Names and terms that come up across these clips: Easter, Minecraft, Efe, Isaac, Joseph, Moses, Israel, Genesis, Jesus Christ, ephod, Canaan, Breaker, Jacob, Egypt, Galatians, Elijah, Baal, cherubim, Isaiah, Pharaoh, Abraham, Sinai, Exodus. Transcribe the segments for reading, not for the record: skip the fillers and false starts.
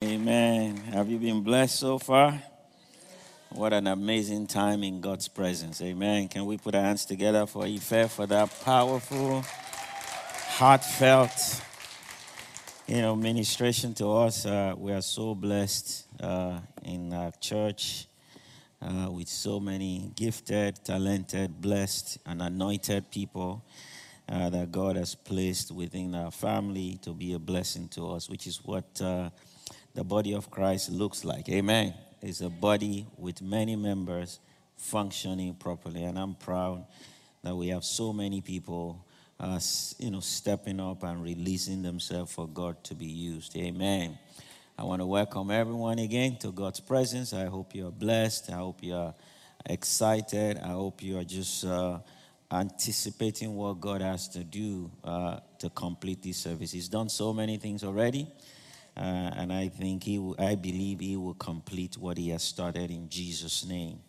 Amen. Have you been blessed so far? What an amazing time in God's presence. Amen. Can we put our hands together for Efe, for that powerful, heartfelt, ministration to us. We are so blessed in our church with so many gifted, talented, blessed, and anointed people that God has placed within our family to be a blessing to us, which is what the body of Christ looks like. Amen. It's a body with many members functioning properly. And I'm proud that we have so many people, stepping up and releasing themselves for God to be used. Amen. I want to welcome everyone again to God's presence. I hope you're blessed. I hope you're excited. I hope you're just anticipating what God has to do to complete this service. He's done so many things already. And I believe he will complete what he has started in Jesus' name.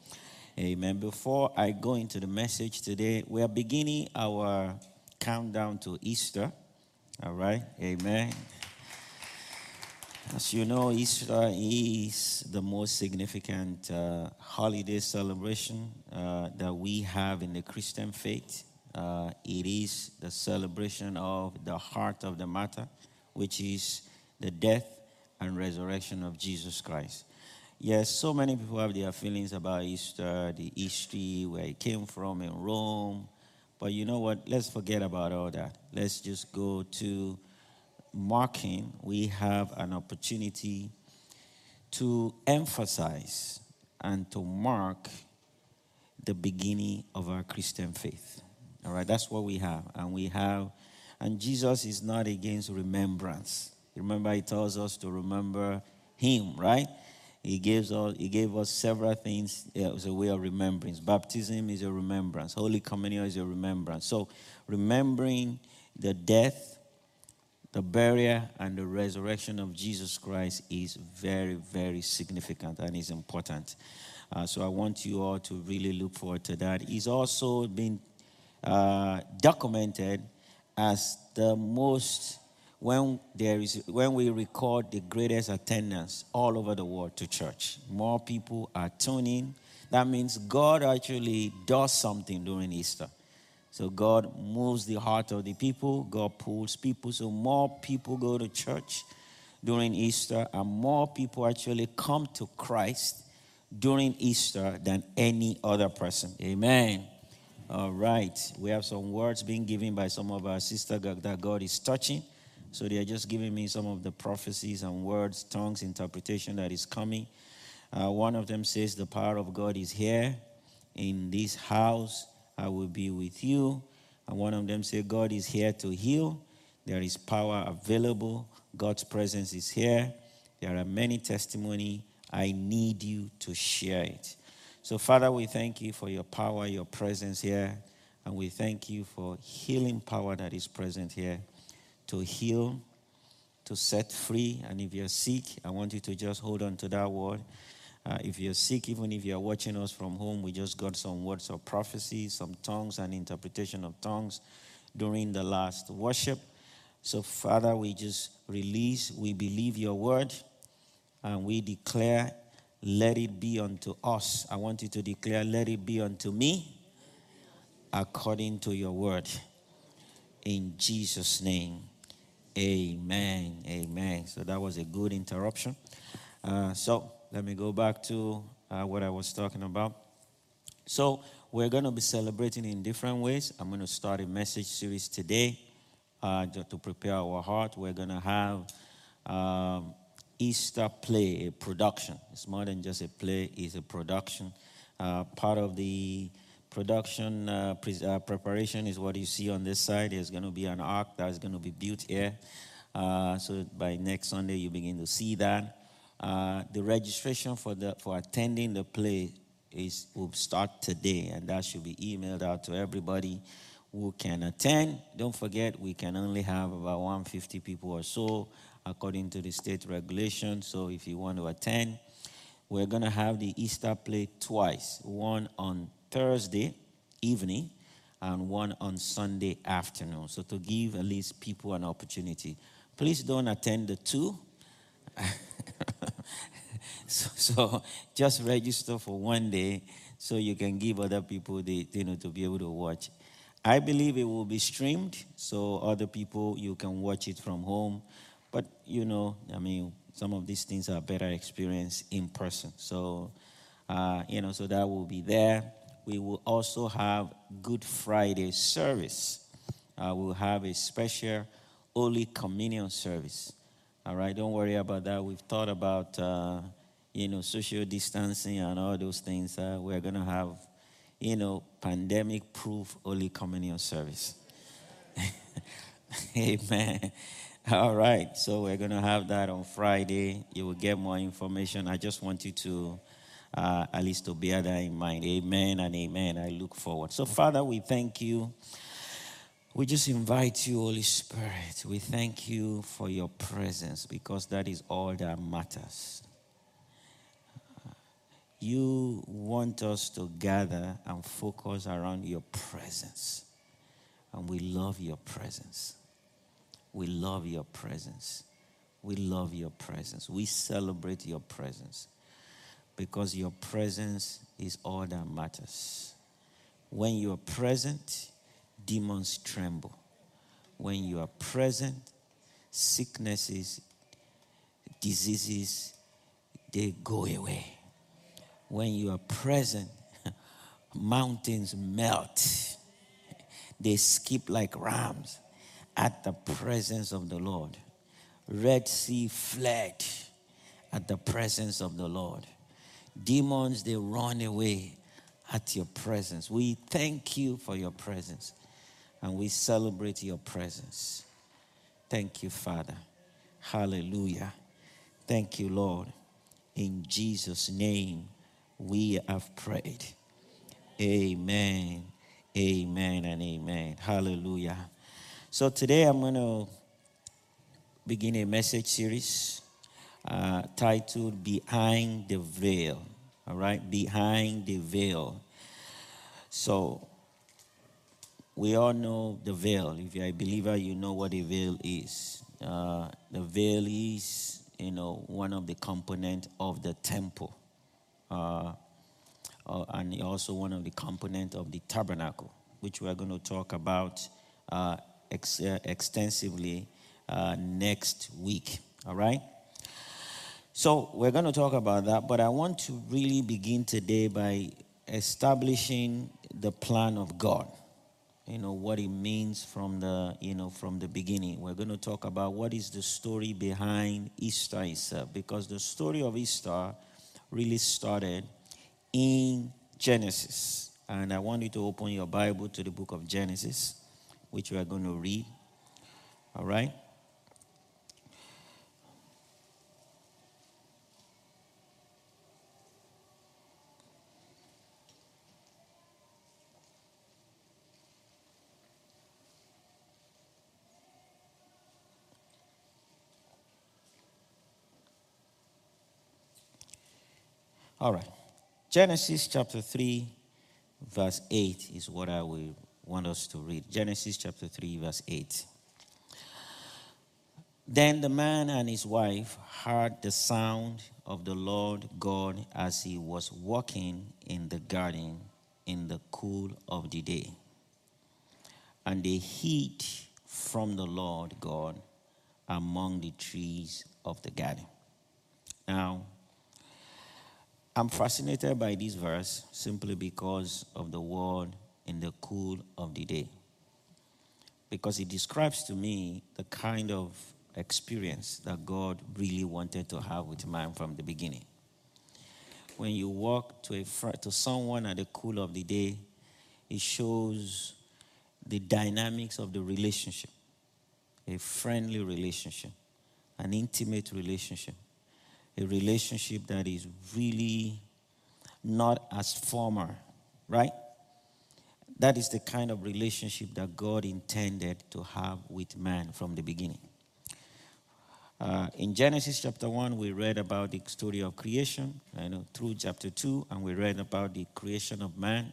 Amen. Before I go into the message today, we are beginning our countdown to Easter. All right. Amen. As you know, Easter is the most significant holiday celebration that we have in the Christian faith. It is the celebration of the heart of the matter, which is the death and resurrection of Jesus Christ. Yes, so many people have their feelings about Easter, the history, where it came from in Rome. But you know what? Let's forget about all that. Let's just go to marking. We have an opportunity to emphasize and to mark the beginning of our Christian faith. All right, that's what we have. And Jesus is not against remembrance. Remember, he tells us to remember him, right? He gave us several things as a way of remembrance. Baptism is a remembrance. Holy Communion is a remembrance. So remembering the death, the burial, and the resurrection of Jesus Christ is very, very significant and is important. So I want you all to really look forward to that. He's also been documented as the most... When we record the greatest attendance all over the world to church, more people are tuning. That means God actually does something during Easter. So God moves the heart of the people. God pulls people. So more people go to church during Easter, and more people actually come to Christ during Easter than any other person. Amen. All right. We have some words being given by some of our sisters that God is touching. So they are just giving me some of the prophecies and words, tongues, interpretation that is coming. One of them says, the power of God is here. In this house, I will be with you. And one of them says, God is here to heal. There is power available. God's presence is here. There are many testimonies. I need you to share it. So, Father, we thank you for your power, your presence here. And we thank you for healing power that is present here. To heal, to set free. And if you're sick, I want you to just hold on to that word. If you're sick, even if you're watching us from home, we just got some words of prophecy, some tongues and interpretation of tongues during the last worship. So, Father, we just release, we believe your word, and we declare, let it be unto us. I want you to declare, let it be unto me according to your word. In Jesus' name. Amen. Amen. So that was a good interruption. So let me go back to what I was talking about. So we're going to be celebrating in different ways. I'm going to start a message series today to prepare our heart. We're going to have Easter play, a production. It's more than just a play. It's a production. Part of the Production preparation is what you see on this side. There's going to be an ark that's going to be built here. So by next Sunday, you begin to see that. The registration for attending the play will start today, and that should be emailed out to everybody who can attend. Don't forget, we can only have about 150 people or so, according to the state regulation. So if you want to attend, we're going to have the Easter play twice, one on Thursday evening and one on Sunday afternoon. So to give at least people an opportunity. Please don't attend the two. So just register for one day so you can give other people to be able to watch. I believe it will be streamed, so other people, you can watch it from home. But, some of these things are better experienced in person. So, so that will be there. We will also have Good Friday service. We'll have a special Holy Communion service. All right, don't worry about that. We've thought about, social distancing and all those things. We're going to have, pandemic-proof Holy Communion service. Amen. All right, so we're going to have that on Friday. You will get more information. I just want you to at least to bear that in mind. Amen and amen. I look forward. So, Father, we thank you. We just invite you, Holy Spirit. We thank you for your presence, because that is all that matters. You want us to gather and focus around your presence. And we love your presence. We love your presence. We love your presence. We celebrate your presence, because your presence is all that matters. When you are present, demons tremble. When you are present, sicknesses, diseases, they go away. When you are present, mountains melt. They skip like rams at the presence of the Lord. Red Sea fled at the presence of the Lord. Demons, they run away at your presence. We thank you for your presence, and we celebrate your presence. Thank you, Father. Hallelujah. Thank you, Lord. In Jesus' name, we have prayed. Amen. Amen and amen. Hallelujah. So today I'm going to begin a message series titled Behind the Veil. All right? Behind the Veil. So we all know the veil. If you're a believer, you know what a veil is. The veil is, one of the components of the temple. And also one of the components of the tabernacle, which we're going to talk about extensively next week. All right? So we're going to talk about that, but I want to really begin today by establishing the plan of God. What it means from the, from the beginning. We're going to talk about what is the story behind Easter itself, because the story of Easter really started in Genesis. And I want you to open your Bible to the book of Genesis, which we are going to read. All right? All right. Genesis chapter 3, verse 8 is what I will want us to read. Genesis chapter 3, verse 8. Then the man and his wife heard the sound of the Lord God as he was walking in the garden in the cool of the day. And they hid from the Lord God among the trees of the garden. Now, I'm fascinated by this verse simply because of the word in the cool of the day, because it describes to me the kind of experience that God really wanted to have with man from the beginning. When you walk to someone at the cool of the day, It shows the dynamics of the relationship, a friendly relationship, an intimate relationship, a relationship that is really not as formal, right? That is the kind of relationship that God intended to have with man from the beginning. In Genesis chapter 1, we read about the story of creation, through chapter 2, and we read about the creation of man.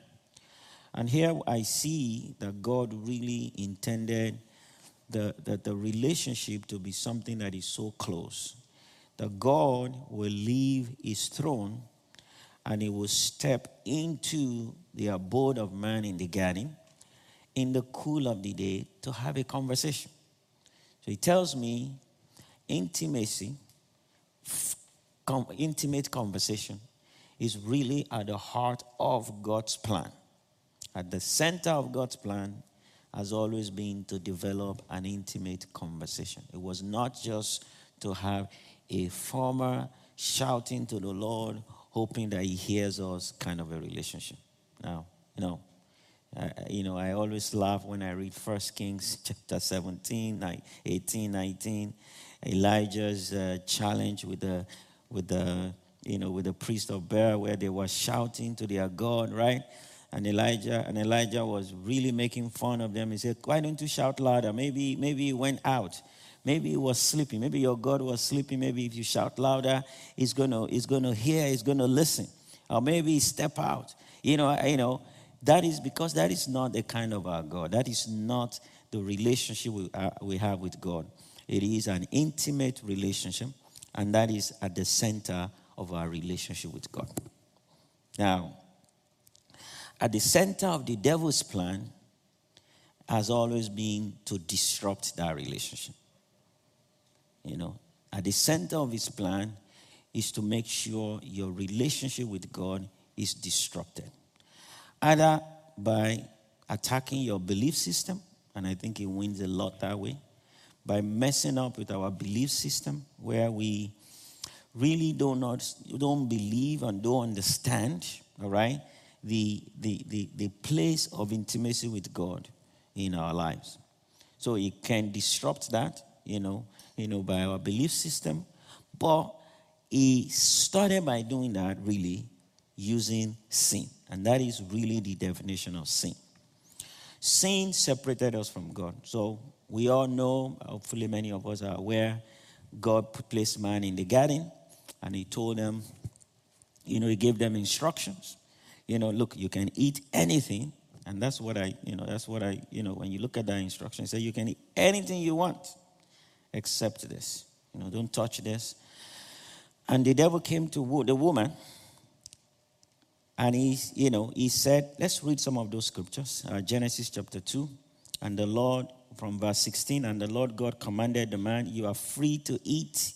And here I see that God really intended the relationship to be something that is so close, that God will leave his throne and he will step into the abode of man in the garden in the cool of the day to have a conversation. So he tells me, intimate conversation is really at the heart of God's plan. At the center of God's plan has always been to develop an intimate conversation. It was not just to have a former shouting to the Lord, hoping that he hears us kind of a relationship. Now, I always laugh when I read 1 Kings chapter 17, 18, 19, Elijah's challenge with the priest of Baal, where they were shouting to their God, right? And Elijah was really making fun of them. He said, "Why don't you shout louder? Maybe he went out. Maybe he was sleeping. Maybe your God was sleeping. Maybe if you shout louder, he's gonna hear. He's gonna listen. Or maybe step out. That is because that is not the kind of our God. That is not the relationship we have with God. It is an intimate relationship, and that is at the center of our relationship with God. Now, at the center of the devil's plan has always been to disrupt that relationship. At the center of his plan is to make sure your relationship with God is disrupted, either by attacking your belief system, and I think he wins a lot that way, by messing up with our belief system where we really don't believe and don't understand, all right, the place of intimacy with God in our lives. So it can disrupt that, by our belief system. But he started by doing that really using sin. And that is really the definition of sin. Sin separated us from God. So we all know, hopefully many of us are aware, God placed man in the garden and he told them, he gave them instructions. Look, you can eat anything. And that's what I when you look at that instruction, it says you can eat anything you want except this. Don't touch this. And the devil came to the woman and he said, let's read some of those scriptures. Genesis chapter 2, and the Lord, from verse 16, and the Lord God commanded the man, you are free to eat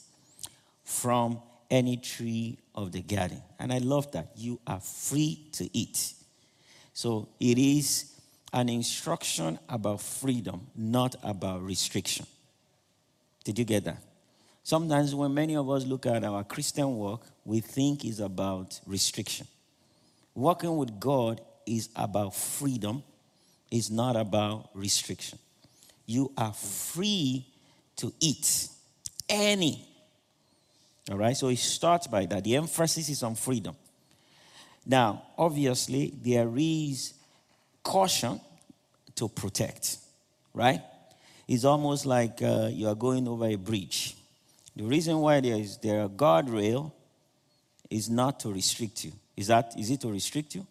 from any tree of the garden. And I love that. You are free to eat. So it is an instruction about freedom, not about restriction. Did you get that? Sometimes when many of us look at our Christian walk, we think it's about restriction. Walking with God is about freedom. It's not about restriction. You are free to eat any. All right, so it starts by that. The emphasis is on freedom. Now, obviously, there is caution to protect, right? It's almost like you are going over a bridge. The reason why there are guardrail is not to restrict you. Is it to restrict you?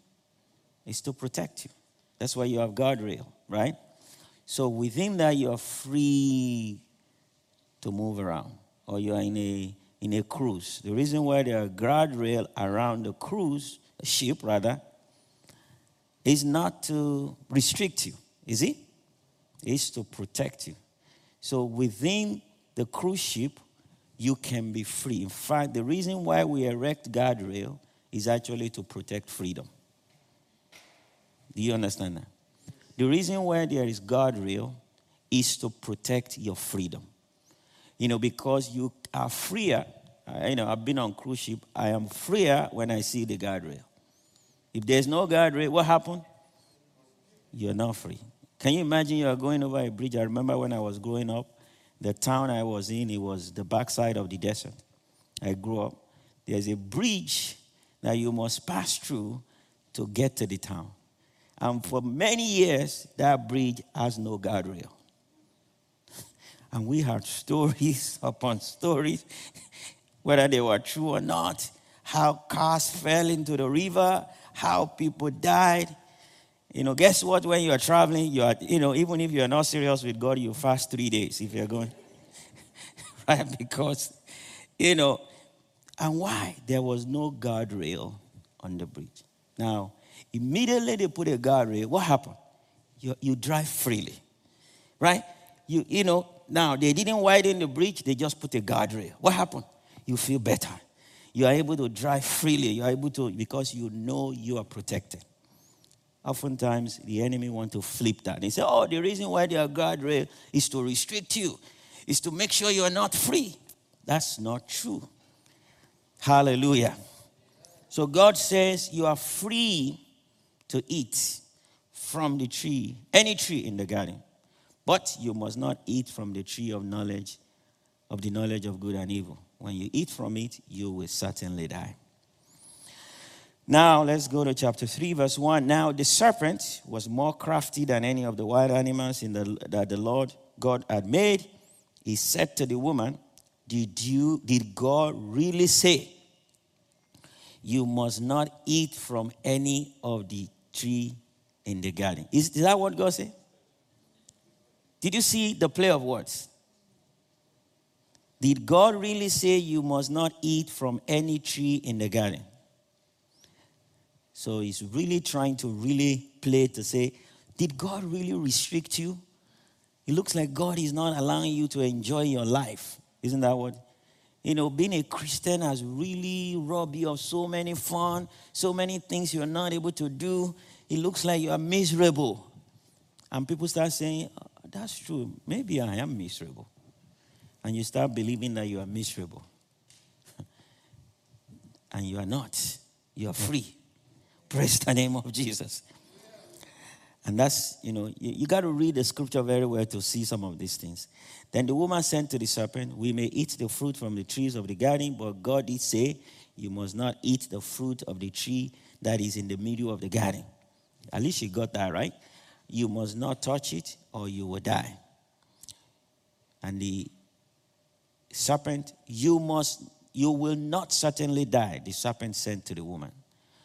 It's to protect you. That's why you have guardrail, right? So within that, you are free to move around, or you are in a cruise. The reason why there are guardrail around the ship is not to restrict you, is it? It's to protect you. So within the cruise ship, you can be free. In fact, the reason why we erect guardrail is actually to protect freedom. Do you understand that? The reason why there is guardrail is to protect your freedom. Because you are freer. I've been on cruise ship. I am freer when I see the guardrail. If there's no guardrail, what happened? you're not free. Can you imagine you are going over a bridge? I remember when I was growing up, the town I was in, it was the backside of the desert. I grew up. There's a bridge that you must pass through to get to the town. And for many years, that bridge has no guardrail. And we had stories upon stories, whether they were true or not, how cars fell into the river, how people died. You know, guess what? When you are traveling, you are, even if you are not serious with God, you fast 3 days if you're going. Right? Because, and why? There was no guardrail on the bridge. Now, immediately they put a guardrail. What happened? You drive freely. Right? Now they didn't widen the bridge. They just put a guardrail. What happened? You feel better. You are able to drive freely. You are able to, because you know you are protected. Oftentimes, the enemy wants to flip that. They say, the reason why they are guardrail is to restrict you, is to make sure you are not free. That's not true. Hallelujah. So God says you are free to eat from the tree, any tree in the garden. But you must not eat from the tree of the knowledge of good and evil. When you eat from it, you will certainly die. Now, let's go to chapter 3, verse 1. Now, the serpent was more crafty than any of the wild animals that the Lord God had made. He said to the woman, Did God really say, you must not eat from any of the tree in the garden? Is that what God said? Did you see the play of words? Did God really say you must not eat from any tree in the garden? So he's really trying to really play to say, did God really restrict you? It looks like God is not allowing you to enjoy your life. Isn't that what? Being a Christian has really robbed you of so many fun, so many things you're not able to do. It looks like you are miserable. And people start saying, that's true. Maybe I am miserable. And you start believing that you are miserable. And you are not. You are free. Praise the name of Jesus. And that's, you got to read the scripture very well to see some of these things. Then the woman said to the serpent, we may eat the fruit from the trees of the garden, but God did say, you must not eat the fruit of the tree that is in the middle of the garden. At least she got that right. You must not touch it or you will die. And the serpent, you will not certainly die, the serpent said to the woman.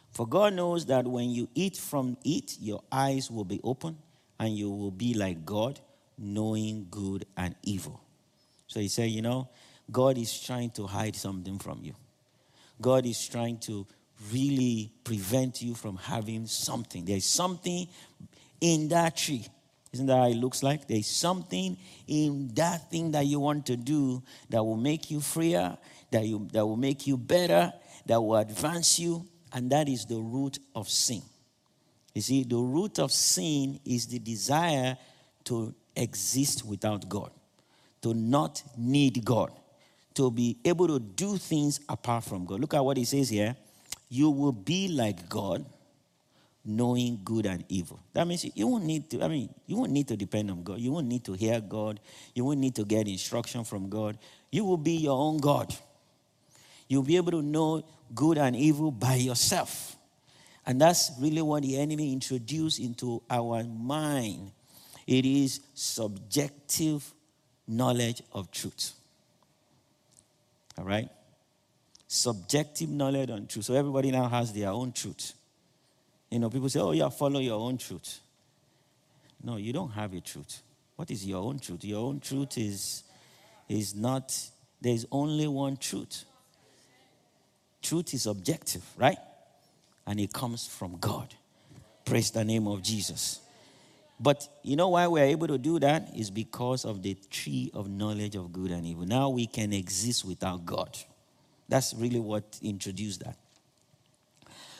For God knows that when you eat from it, your eyes will be open and you will be like God, knowing good and evil. So he said, God is trying to hide something from you. God is trying to really prevent you from having something. There's something in that tree. Isn't that how it looks like? There's something in that thing that you want to do that will make you freer, that will make you better, that will advance you. And that is the root of sin. You see, the root of sin is the desire to exist without God, to not need God, to be able to do things apart from God. Look at what he says here. You will be like God, knowing good and evil. That means you won't need to depend on God. You won't need to hear God. You won't need to get instruction from God. You will be your own God. You'll be able to know good and evil by yourself. And that's really what the enemy introduced into our mind. It is subjective knowledge of truth. All right? Subjective knowledge on truth. So everybody now has their own truth. People say, follow your own truth. No, you don't have a truth. What is your own truth? Your own truth is not, there's only one truth. Truth is objective, right? And it comes from God. Praise the name of Jesus. But you know why we're able to do that? Is because of the tree of knowledge of good and evil. Now we can exist without God. That's really what introduced that.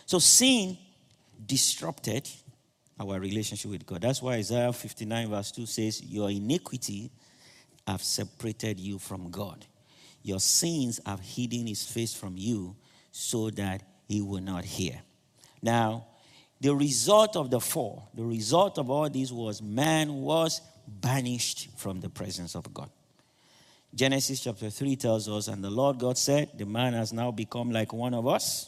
So sin disrupted our relationship with God. That's why Isaiah 59 verse 2 says, your iniquity have separated you from God. Your sins have hidden his face from you, so that he will not hear. Now, The result of the fall, the result of all this was man was banished from the presence of God. Genesis chapter 3 tells us, and the Lord God said, the man has now become like one of us,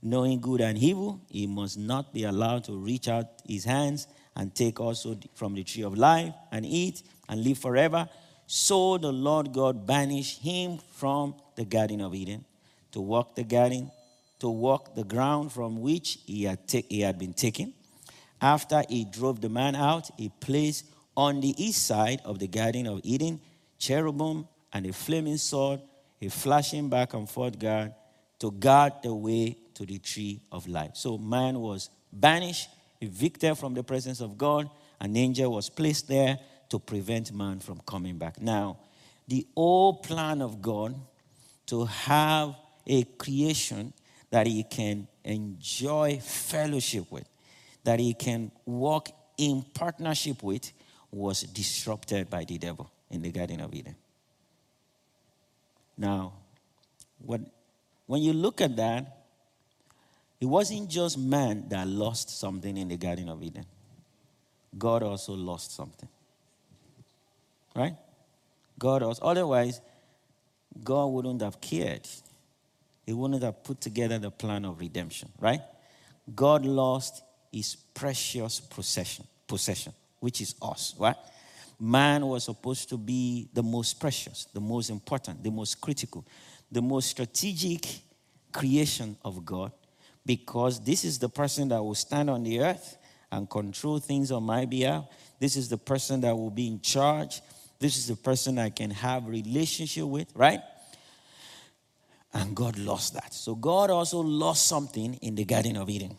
knowing good and evil. He must not be allowed to reach out his hands and take also from the tree of life and eat and live forever. So the Lord God banished him from the Garden of Eden to walk the garden, to walk the ground from which he had been taken. After he drove the man out, he placed on the east side of the Garden of Eden cherubim and a flaming sword, a flashing back and forth guard to guard the way to the tree of life. So man was banished, evicted from the presence of God. An angel was placed there to prevent man from coming back. Now, the old plan of God to have a creation that he can enjoy fellowship with, that he can walk in partnership with, was disrupted by the devil in the Garden of Eden. Now, when you look at that, it wasn't just man that lost something in the Garden of Eden. God also lost something. Right? God also. Otherwise, God wouldn't have cared. He wouldn't have put together the plan of redemption, right? God lost his precious possession, which is us, right? Man was supposed to be the most precious, the most important, the most critical, the most strategic creation of God, because this is the person that will stand on the earth and control things on my behalf. This is the person that will be in charge. This is the person I can have relationship with, right? And God lost that. So God also lost something in the Garden of Eden.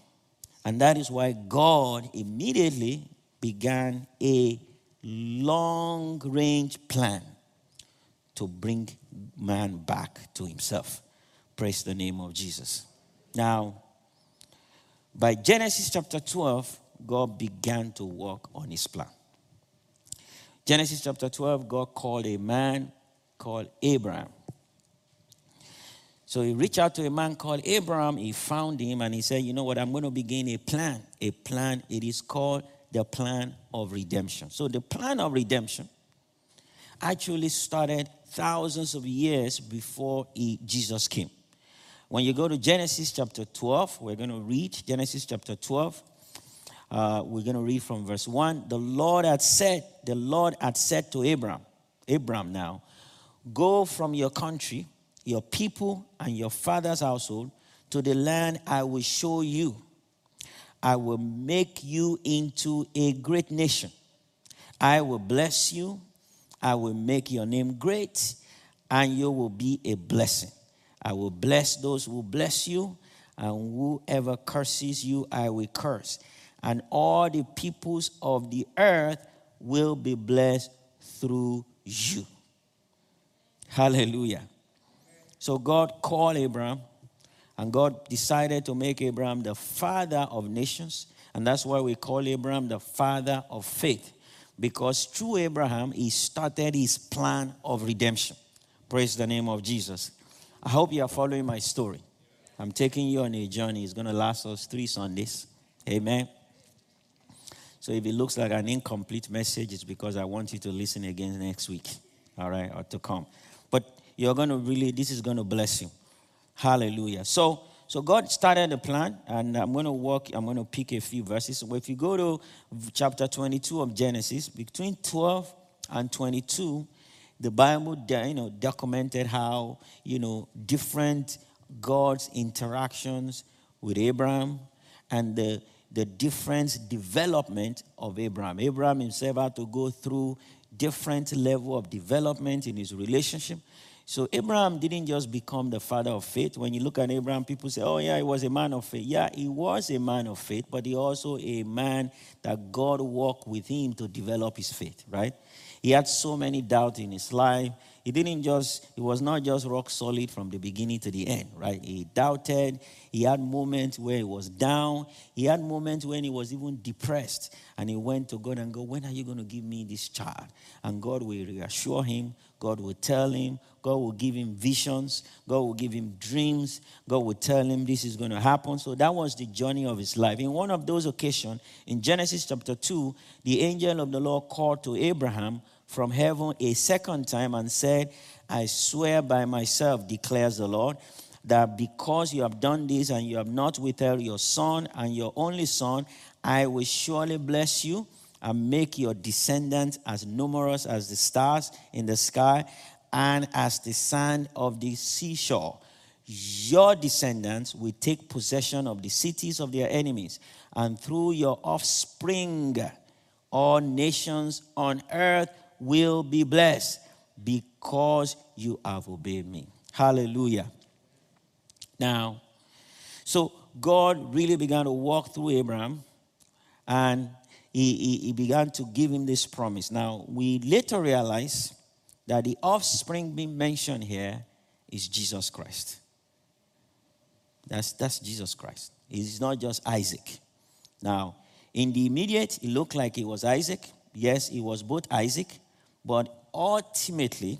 And that is why God immediately began a long-range plan to bring man back to himself. Praise the name of Jesus. Now, by Genesis chapter 12, God began to work on his plan. Genesis chapter 12, God called a man called Abraham. So he reached out to a man called Abraham. He found him and he said, you know what, I'm going to begin a plan. A plan, it is called the plan of redemption. So the plan of redemption actually started thousands of years before Jesus came. When you go to Genesis chapter 12, we're going to read Genesis chapter 12. We're going to read from verse 1. The Lord had said to Abraham, now, go from your country, your people, and your father's household to the land I will show you. I will make you into a great nation. I will bless you. I will make your name great, and you will be a blessing. I will bless those who bless you, and whoever curses you, I will curse. And all the peoples of the earth will be blessed through you. Hallelujah. So God called Abraham, and God decided to make Abraham the father of nations. And that's why we call Abraham the father of faith, because through Abraham, he started his plan of redemption. Praise the name of Jesus. I hope you are following my story. I'm taking you on a journey. It's going to last us 3 Sundays. Amen. So if it looks like an incomplete message, it's because I want you to listen again next week. All right, or to come. But you're going to really, this is going to bless you. Hallelujah. So God started the plan, and I'm going to pick a few verses. So if you go to chapter 22 of Genesis, between 12 and 22, the Bible, documented how, different God's interactions with Abraham and the different development of Abraham. Abraham himself had to go through different level of development in his relationship. So Abraham didn't just become the father of faith. When you look at Abraham, people say, oh, yeah, he was a man of faith. Yeah, he was a man of faith, but he also a man that God walked with him to develop his faith, right? He had so many doubts in his life. He was not just rock solid from the beginning to the end, right? He doubted. He had moments where he was down. He had moments when he was even depressed. And he went to God and go, when are you going to give me this child? And God will reassure him. God will tell him. God will give him visions. God will give him dreams. God will tell him this is going to happen. So that was the journey of his life. In one of those occasions, in Genesis chapter 2, the angel of the Lord called to Abraham from heaven a second time and said, I swear by myself, declares the Lord, that because you have done this and you have not withheld your son and your only son, I will surely bless you and make your descendants as numerous as the stars in the sky and as the sand of the seashore. Your descendants will take possession of the cities of their enemies, and through your offspring, all nations on earth will be blessed because you have obeyed me. Hallelujah. Now, so God really began to walk through Abraham, and he began to give him this promise. Now, we later realize that the offspring being mentioned here is Jesus Christ. That's Jesus Christ. It's not just Isaac. Now, in the immediate, it looked like it was Isaac. Yes, it was both Isaac, but ultimately,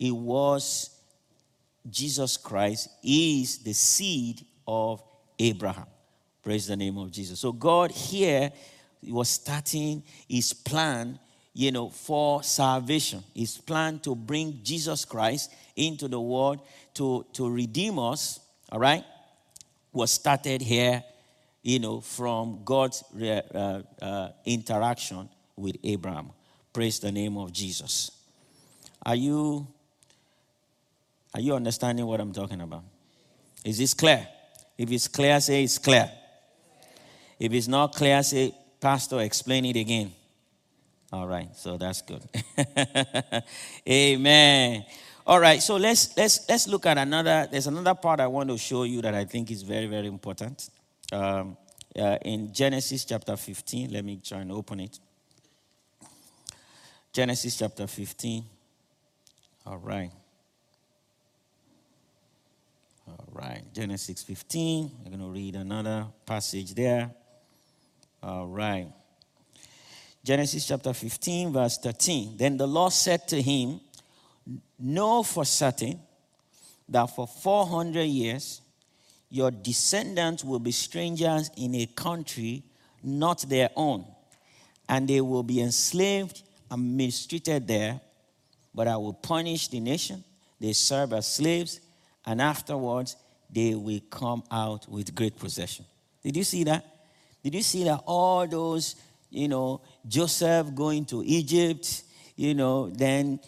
it was Jesus Christ is the seed of Abraham. Praise the name of Jesus. So God here was starting his plan, for salvation. His plan to bring Jesus Christ into the world to redeem us, all right, was started here, from God's interaction with Abraham. Praise the name of Jesus. Are you understanding what I'm talking about? Is this clear? If it's clear, say it's clear. If it's not clear, say, Pastor, explain it again. All right, so that's good. Amen. All right, so let's look at another. There's another part I want to show you that I think is very, very important. In Genesis chapter 15, let me try and open it. Genesis chapter 15. All right. Right, Genesis 15. We're going to read another passage there. All right. Genesis chapter 15, verse 13. Then the Lord said to him, know for certain that for 400 years your descendants will be strangers in a country not their own, and they will be enslaved and mistreated there, but I will punish the nation they serve as slaves, and afterwards they will come out with great possession. Did you see that? Did you see that all those, Joseph going to Egypt, then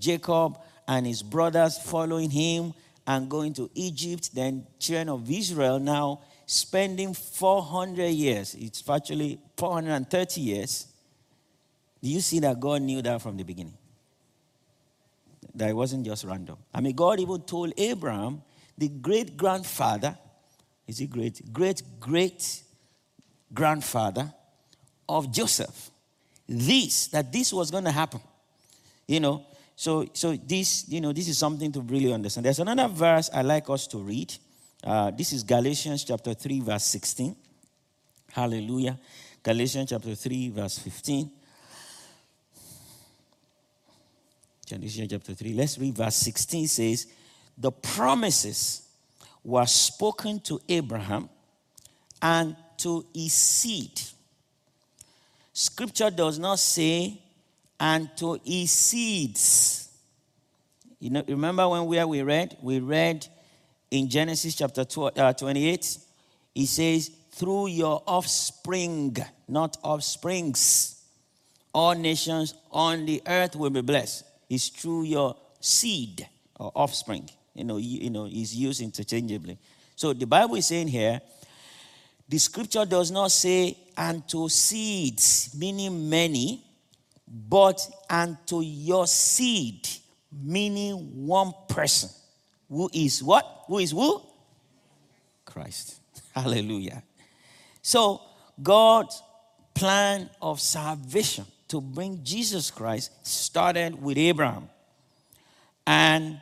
Jacob and his brothers following him and going to Egypt, then children of Israel now spending 400 years. It's actually 430 years. Do you see that God knew that from the beginning? That it wasn't just random. I mean, God even told Abraham, the great-grandfather, is he great? Great-great-grandfather of Joseph. This was going to happen. So this, this is something to really understand. There's another verse I like us to read. This is Galatians chapter 3, verse 16. Hallelujah. Galatians chapter 3, verse 15. Galatians chapter 3, let's read verse 16. Says, the promises were spoken to Abraham and to his seed. Scripture does not say, and to his seeds. Remember where we read? We read in Genesis chapter 28. It says, through your offspring, not offsprings, all nations on the earth will be blessed. It's through your seed or offspring. Is used interchangeably. So the Bible is saying here, the scripture does not say unto seeds, meaning many, but unto your seed, meaning one person. Who is what? Who is who? Christ. Hallelujah. So God's plan of salvation to bring Jesus Christ started with Abraham. And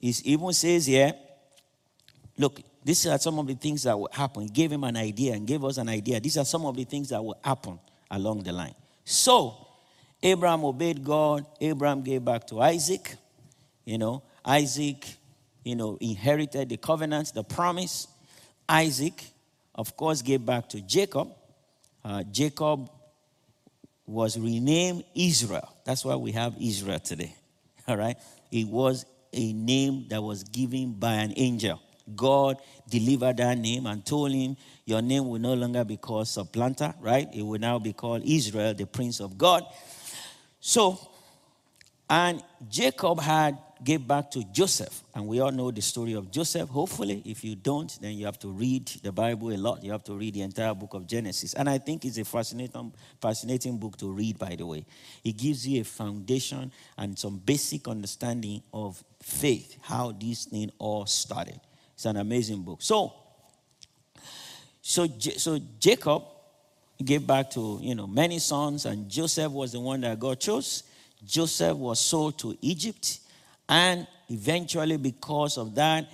he even says here, look, these are some of the things that will happen. He gave him an idea and gave us an idea. These are some of the things that will happen along the line. So, Abraham obeyed God. Abraham gave back to Isaac. Isaac, inherited the covenant, the promise. Isaac, of course, gave back to Jacob. Jacob was renamed Israel. That's why we have Israel today. All right? It was a name that was given by an angel. God delivered that name and told him, your name will no longer be called Supplanter, right? It will now be called Israel, the Prince of God. So, and Jacob gave back to Joseph. And we all know the story of Joseph. Hopefully, if you don't, then you have to read the Bible a lot. You have to read the entire book of Genesis. And I think it's a fascinating book to read, by the way. It gives you a foundation and some basic understanding of faith, how this thing all started. It's an amazing book. So Jacob gave back to, many sons, and Joseph was the one that God chose. Joseph was sold to Egypt, and eventually because of that,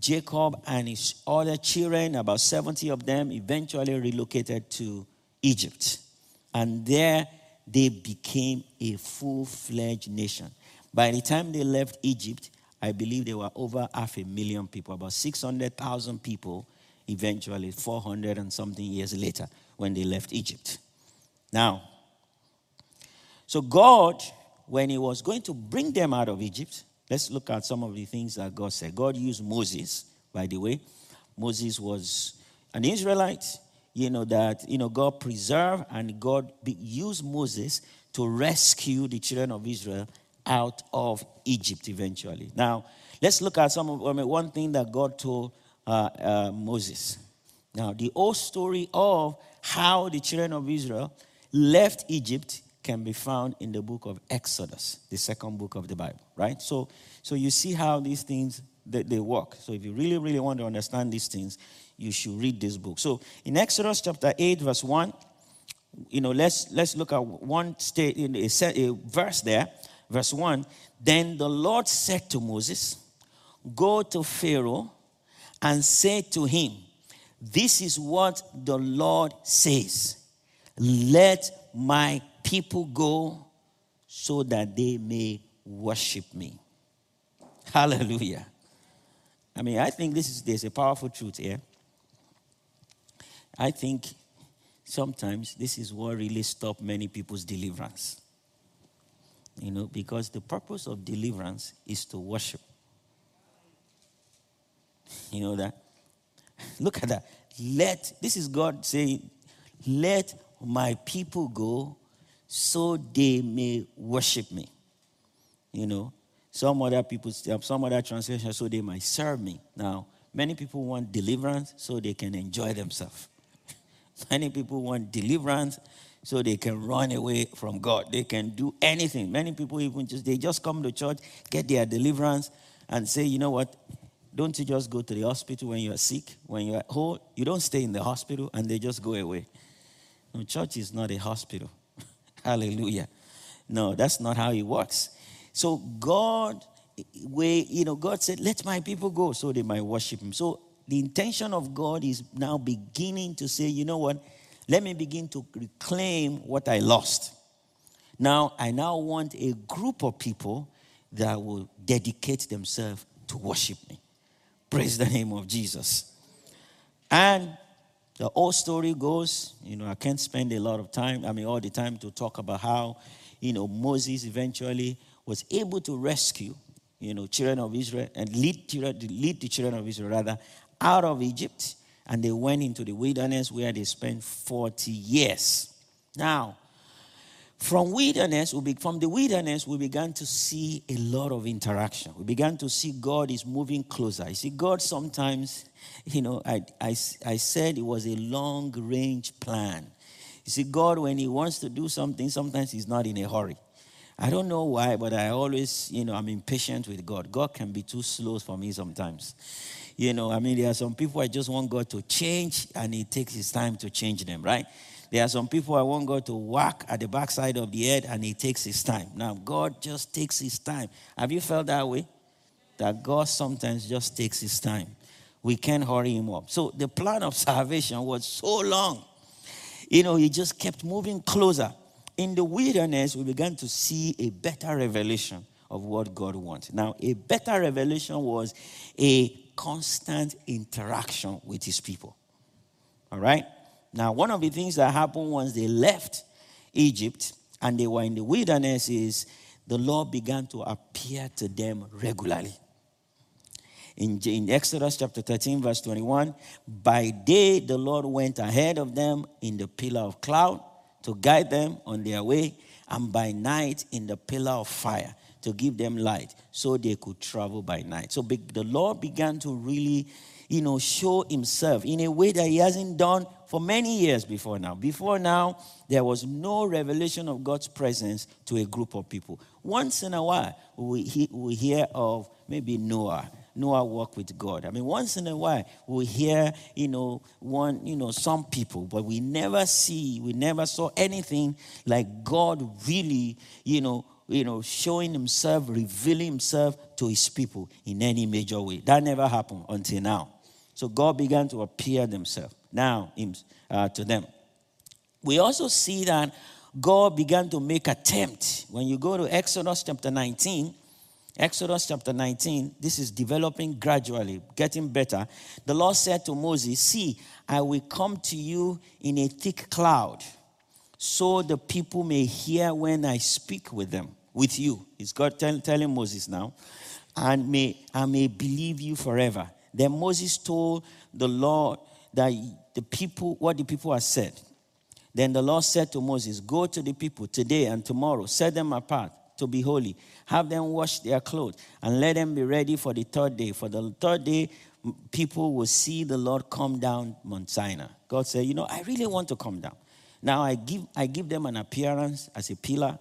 Jacob and his other children, about 70 of them, eventually relocated to Egypt. And there they became a full-fledged nation. By the time they left Egypt, I believe there were over 500,000 people, about 600,000 people, eventually 400 and something years later when they left Egypt. Now, so God, when he was going to bring them out of Egypt, let's look at some of the things that God said. God used Moses, by the way. Moses was an Israelite, God preserved, and God used Moses to rescue the children of Israel out of Egypt eventually. Now, let's look at one thing that God told Moses. Now, the whole story of how the children of Israel left Egypt can be found in the book of Exodus, the second book of the Bible, right? So you see how these things, they work. So if you really, really want to understand these things, you should read this book. So in Exodus chapter 8, verse 1, let's look at one state in a verse there. Verse 1, then the Lord said to Moses, go to Pharaoh and say to him, this is what the Lord says. Let my people go so that they may worship me. Hallelujah. I think there's a powerful truth here. I think sometimes this is what really stopped many people's deliverance. Because the purpose of deliverance is to worship. You know that? Look at that. This is God saying, let my people go so they may worship me. Some other translation, so they might serve me. Now, many people want deliverance so they can enjoy themselves. Many people want deliverance so they can run away from God. They can do anything. Many people they just come to church, get their deliverance, and say, you know what? Don't you just go to the hospital when you are sick, when you are whole? You don't stay in the hospital, and they just go away. No, church is not a hospital. Hallelujah. No, that's not how it works. So God said, let my people go so they might worship him. So the intention of God is now beginning to say, you know what? Let me begin to reclaim what I lost. Now, I want a group of people that will dedicate themselves to worship me. Praise the name of Jesus. And the whole story goes, I can't spend a lot of time, all the time to talk about how, Moses eventually was able to rescue, children of Israel and lead the children of Israel out of Egypt. And they went into the wilderness where they spent 40 years. Now, from the wilderness, we began to see a lot of interaction. We began to see God is moving closer. You see, God sometimes, I said it was a long-range plan. You see, God, when he wants to do something, sometimes he's not in a hurry. I don't know why, but I always, I'm impatient with God. God can be too slow for me sometimes. There are some people I just want God to change, and it takes his time to change them, right? There are some people I want God to whack at the backside of the head, and he takes his time. Now, God just takes his time. Have you felt that way? That God sometimes just takes his time. We can't hurry him up. So the plan of salvation was so long. You know, he just kept moving closer. In the wilderness, we began to see a better revelation of what God wants. Now, a better revelation was a constant interaction with his people. All right? Now, one of the things that happened once they left Egypt and they were in the wilderness is the Lord began to appear to them regularly. In Exodus chapter 13, verse 21, by day the Lord went ahead of them in the pillar of cloud to guide them on their way, and by night in the pillar of fire to give them light so they could travel by night. So the Lord began to really, you know, show himself in a way that he hasn't done for many years before now. Before now, there was no revelation of God's presence to a group of people. Once in a while, we hear of maybe Noah. Noah walked with God. I mean, once in a while, we hear, some people, but we never saw anything like God really, showing himself, revealing himself to his people in any major way. That never happened until now. So God began to appear himself now to them. We also see that God began to make attempts. When you go to Exodus chapter 19, this is developing gradually, getting better. The Lord said to Moses, "See, I will come to you in a thick cloud, so the people may hear when I speak with them, with you." It's God telling Moses now, "and I may believe you forever." Then Moses told the Lord that what the people had said. Then the Lord said to Moses, "Go to the people today and tomorrow, set them apart to be holy. Have them wash their clothes and let them be ready for the third day. For the third day, people will see the Lord come down Mount Sinai." God said, "I really want to come down. Now I give them an appearance as a pillar,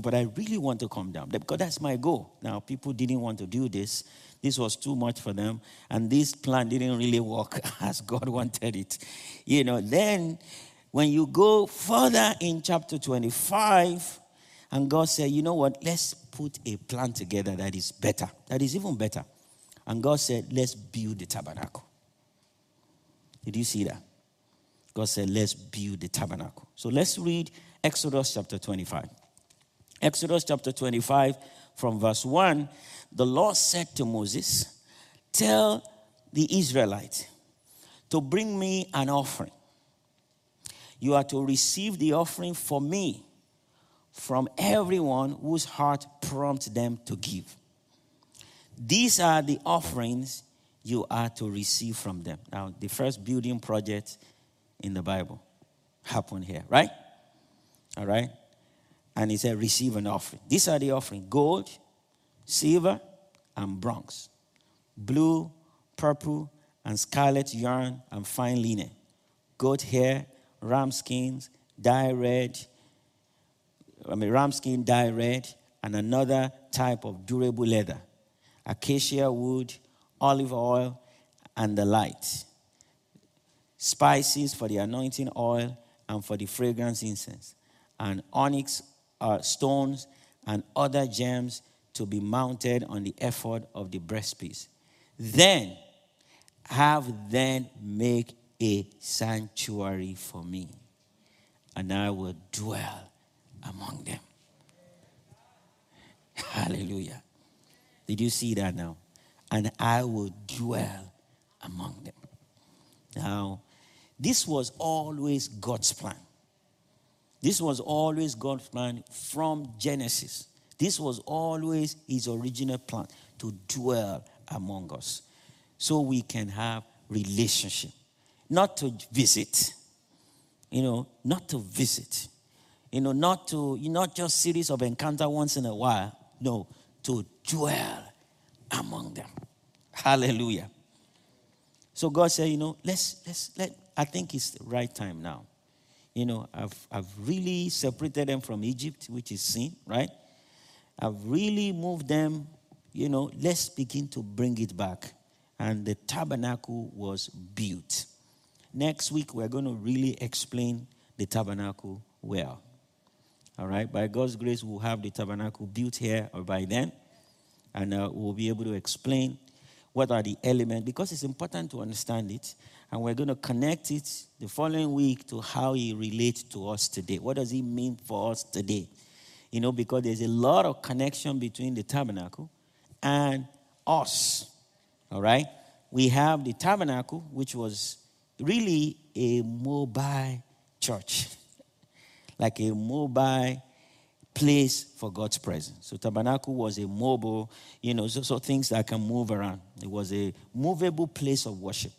but I really want to come down because that's my goal." Now, people didn't want to do this. This was too much for them. And this plan didn't really work as God wanted it. Then when you go further in chapter 25, and God said, let's put a plan together that is better, that is even better. And God said, "Let's build the tabernacle." Did you see that? God said, "Let's build the tabernacle." So let's read Exodus chapter 25. Exodus chapter 25 from verse 1, the Lord said to Moses, "Tell the Israelites to bring me an offering. You are to receive the offering for me from everyone whose heart prompts them to give. These are the offerings you are to receive from them." Now, the first building project in the Bible happened here, right? All right? And he said, "Receive an offering." These are the offerings: gold, silver, and bronze, blue, purple, and scarlet yarn, and fine linen, goat hair, ram skins dyed red, and another type of durable leather, acacia wood, olive oil, and the like. Spices for the anointing oil and for the fragrance incense, and onyx stones and other gems to be mounted on the ephod of the breastpiece. Then have them make a sanctuary for me, and I will dwell among them. Hallelujah. Did you see that now? And I will dwell among them. Now, this was always God's plan. This was always God's plan from Genesis. This was always his original plan, to dwell among us so we can have relationship. Not to visit. Not just series of encounter once in a while. No, to dwell among them. Hallelujah. So God said, I think it's the right time now. I've really separated them from Egypt, which is sin, right? I've really moved them, let's begin to bring it back. And the tabernacle was built. Next week, we're going to really explain the tabernacle well. All right? By God's grace, we'll have the tabernacle built here or by then. And we'll be able to explain what are the elements, because it's important to understand it. And we're going to connect it the following week to how it relates to us today. What does it mean for us today? You know, because there's a lot of connection between the tabernacle and us. All right? We have the tabernacle, which was really a mobile church, like a mobile place for God's presence. So tabernacle was a mobile, you know, so things that can move around. It was a movable place of worship,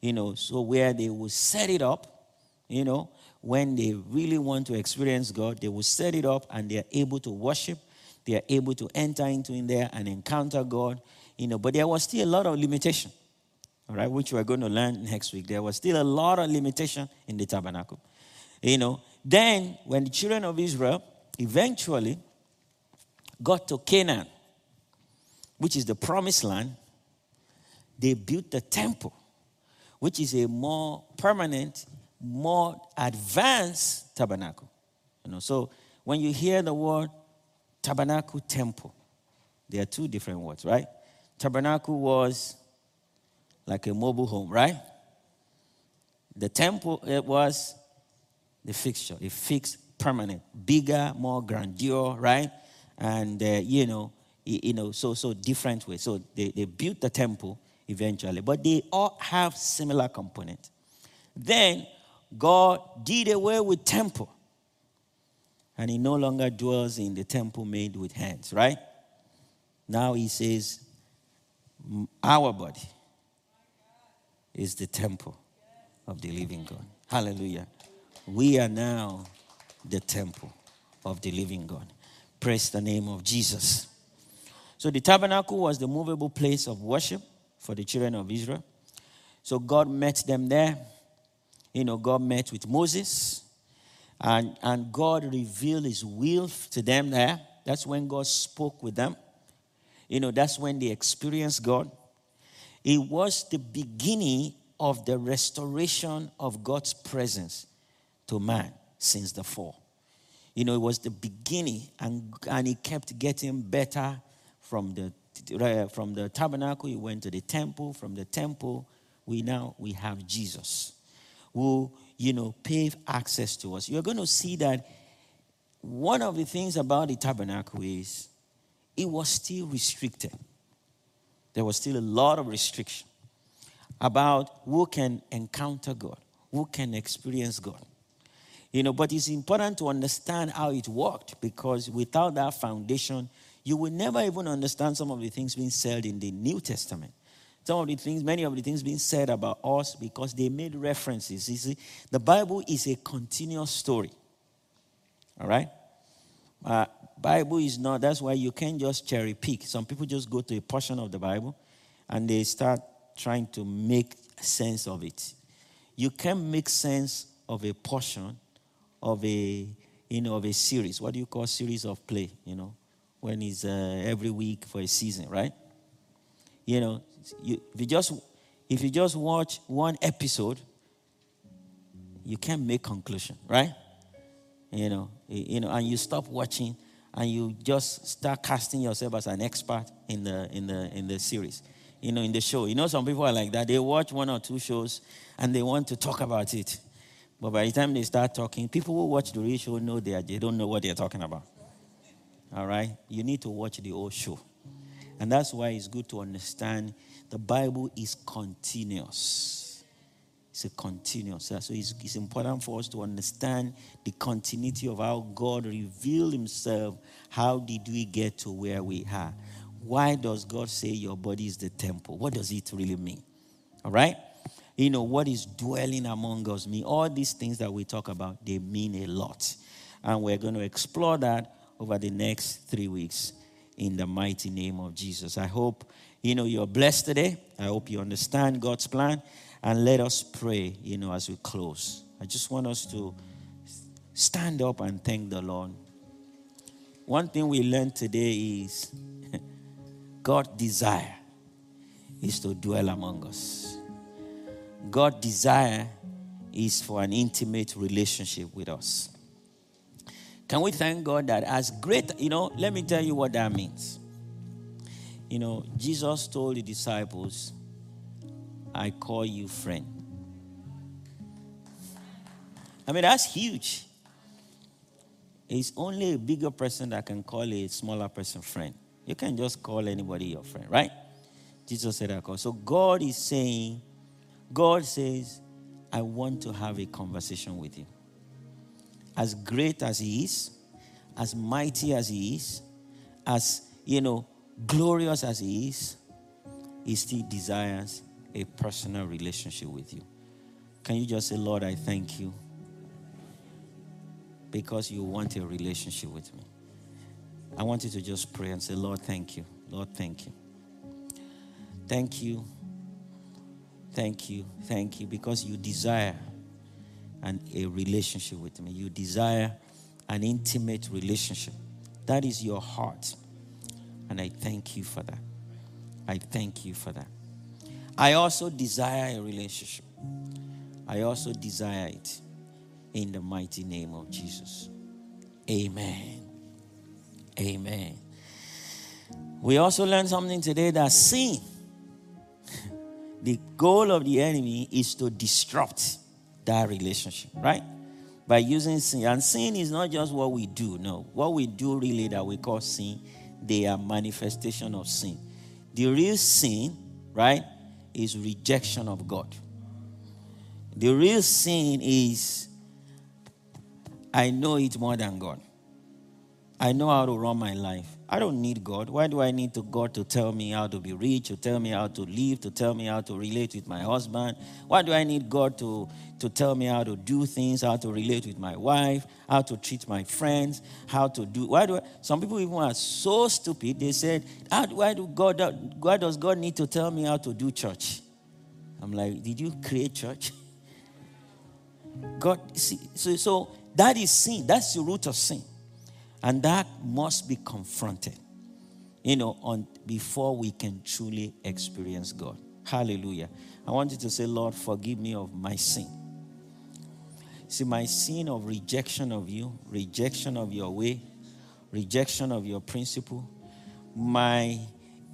you know, so where they would set it up, you know, when they really want to experience God, they will set it up and they are able to worship. They are able to enter into in there and encounter God, you know, but there was still a lot of limitation, all right, which we're going to learn next week. There was still a lot of limitation in the tabernacle, you know. Then when the children of Israel eventually got to Canaan, which is the promised land, they built the temple, which is a more permanent, more advanced tabernacle. You know, so when you hear the word tabernacle, temple, there are two different words, right? Tabernacle was like a mobile home, right? The temple, it was the fixture, a fixed permanent, bigger, more grandeur, right? And, so different ways. So they built the temple eventually, but they all have similar component. Then God did away with temple, and he no longer dwells in the temple made with hands, right? Now he says, our body is the temple of the living God. Hallelujah. We are now the temple of the living God. Praise the name of Jesus. So the tabernacle was the movable place of worship for the children of Israel. So God met them there. You know, God met with Moses. And God revealed his will to them there. That's when God spoke with them. You know, that's when they experienced God. It was the beginning of the restoration of God's presence to man since the fall. You know, it was the beginning, and it kept getting better from the tabernacle. It went to the temple. From the temple, we have Jesus, who, you know, paved access to us. You're going to see that one of the things about the tabernacle is it was still restricted. There was still a lot of restriction about who can encounter God, who can experience God. You know, but it's important to understand how it worked, because without that foundation, you will never even understand some of the things being said in the New Testament. Some of the things, many of the things being said about us, because they made references. You see, the Bible is a continuous story. All right? Bible is not, that's why you can't just cherry pick. Some people just go to a portion of the Bible and they start trying to make sense of it. You can make sense of a portion of a series. What do you call series of play? You know, when it's every week for a season, right? You know, if you just watch one episode, you can't make conclusion, right? You know, and you stop watching, and you just start casting yourself as an expert in the series, you know, in the show. You know, some people are like that. They watch one or two shows, and they want to talk about it. But by the time they start talking, people who watch the real show know they don't know what they're talking about. All right? You need to watch the whole show. And that's why it's good to understand the Bible is continuous. It's a continuous. So it's important for us to understand the continuity of how God revealed himself. How did we get to where we are? Why does God say your body is the temple? What does it really mean? All right? You know, what is dwelling among us mean? All these things that we talk about, they mean a lot. And we're going to explore that over the next 3 weeks in the mighty name of Jesus. I hope, you know, you're blessed today. I hope you understand God's plan. And let us pray, you know, as we close. I just want us to stand up and thank the Lord. One thing we learned today is God's desire is to dwell among us. God's desire is for an intimate relationship with us. Can we thank God that as great, let me tell you what that means. Jesus told the disciples, I call you friend. I mean, that's huge. It's only a bigger person that can call a smaller person friend. You can't just call anybody your friend, right? Jesus said, I call. So God says, I want to have a conversation with you. As great as he is, as mighty as he is, as, glorious as he is, he still desires a personal relationship with you. Can you just say, Lord, I thank you because you want a relationship with me. I want you to just pray and say, Lord, thank you. Lord, thank you. Thank you. Thank you. Thank you because you desire a relationship with me. You desire an intimate relationship. That is your heart. And I thank you for that. I thank you for that. I also desire a relationship. I also desire it in the mighty name of Jesus. Amen. Amen. We also learned something today that sin, the goal of the enemy is to disrupt that relationship, right? By using sin. And sin is not just what we do. No, what we do really that we call sin, they are manifestation of sin. The real sin, right, is rejection of God. The real sin is, I know it more than God. I know how to run my life. I don't need God. Why do I need God to tell me how to be rich, to tell me how to live, to tell me how to relate with my husband? Why do I need God to tell me how to do things, how to relate with my wife, how to treat my friends, how to do? Some people even are so stupid. They said, why does God need to tell me how to do church? I'm like, did you create church? God, see, so that is sin. That's the root of sin. And that must be confronted, before we can truly experience God. Hallelujah. I want you to say, Lord, forgive me of my sin. See, my sin of rejection of you, rejection of your way, rejection of your principle, my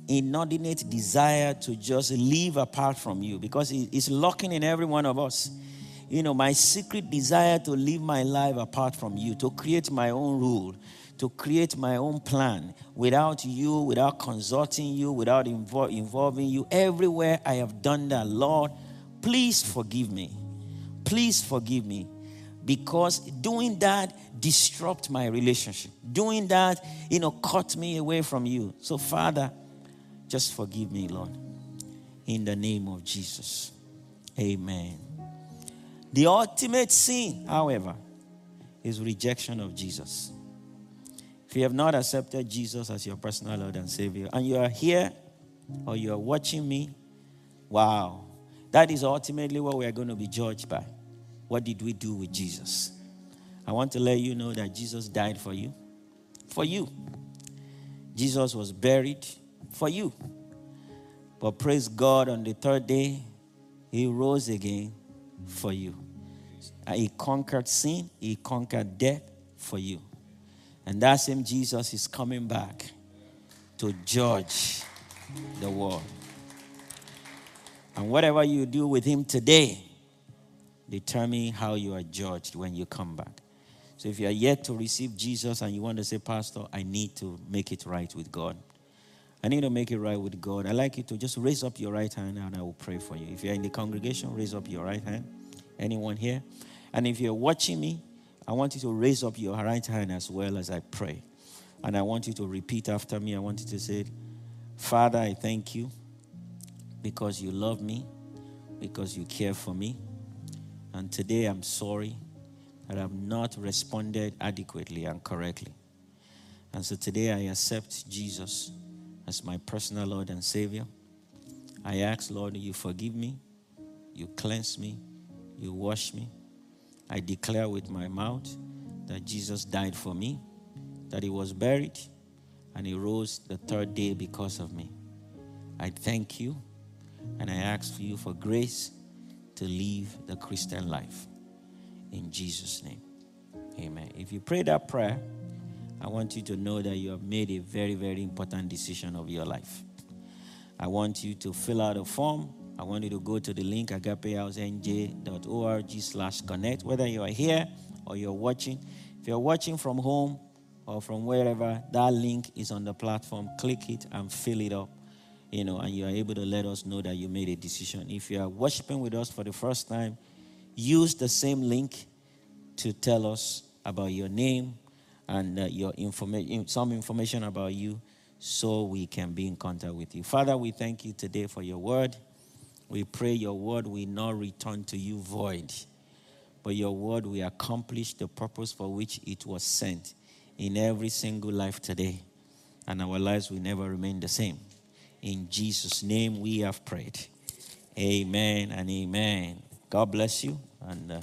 inordinate desire to just live apart from you, because it's locking in every one of us. My secret desire to live my life apart from you, to create my own rule, to create my own plan without you, without consulting you, without involving you. Everywhere I have done that, Lord, please forgive me. Please forgive me. Because doing that disrupts my relationship. Doing that, cut me away from you. So, Father, just forgive me, Lord. In the name of Jesus. Amen. The ultimate sin, however, is rejection of Jesus. If you have not accepted Jesus as your personal Lord and Savior, and you are here or you are watching me, wow, that is ultimately what we are going to be judged by. What did we do with Jesus? I want to let you know that Jesus died for you. For you. Jesus was buried for you. But praise God, on the third day, he rose again for you. He conquered sin. He conquered death for you. And that same Jesus is coming back to judge the world. And whatever you do with him today, determine how you are judged when you come back. So if you are yet to receive Jesus and you want to say, Pastor, I need to make it right with God. I need to make it right with God. I'd like you to just raise up your right hand and I will pray for you. If you're in the congregation, raise up your right hand. Anyone here? And if you're watching me, I want you to raise up your right hand as well as I pray. And I want you to repeat after me. I want you to say, Father, I thank you because you love me, because you care for me. And today I'm sorry that I've not responded adequately and correctly. And so today I accept Jesus as my personal Lord and Savior. I ask, Lord, you forgive me, you cleanse me, you wash me. I declare with my mouth that Jesus died for me, that he was buried, and he rose the third day because of me. I thank you, and I ask for you for grace to live the Christian life. in Jesus' name. Amen. If you pray that prayer, I want you to know that you have made a very, very important decision of your life. I want you to fill out a form. I want you to go to the link agapehousenj.org/connect. Whether you are here or you're watching, if you're watching from home or from wherever, that link is on the platform. Click it and fill it up, you know, and you are able to let us know that you made a decision. If you are worshiping with us for the first time, use the same link to tell us about your name and your information, some information about you, so we can be in contact with you. Father, we thank you today for your word. We pray your word will not return to you void, but your word will accomplish the purpose for which it was sent in every single life today, and our lives will never remain the same. In Jesus' name we have prayed. Amen and amen. God bless you. And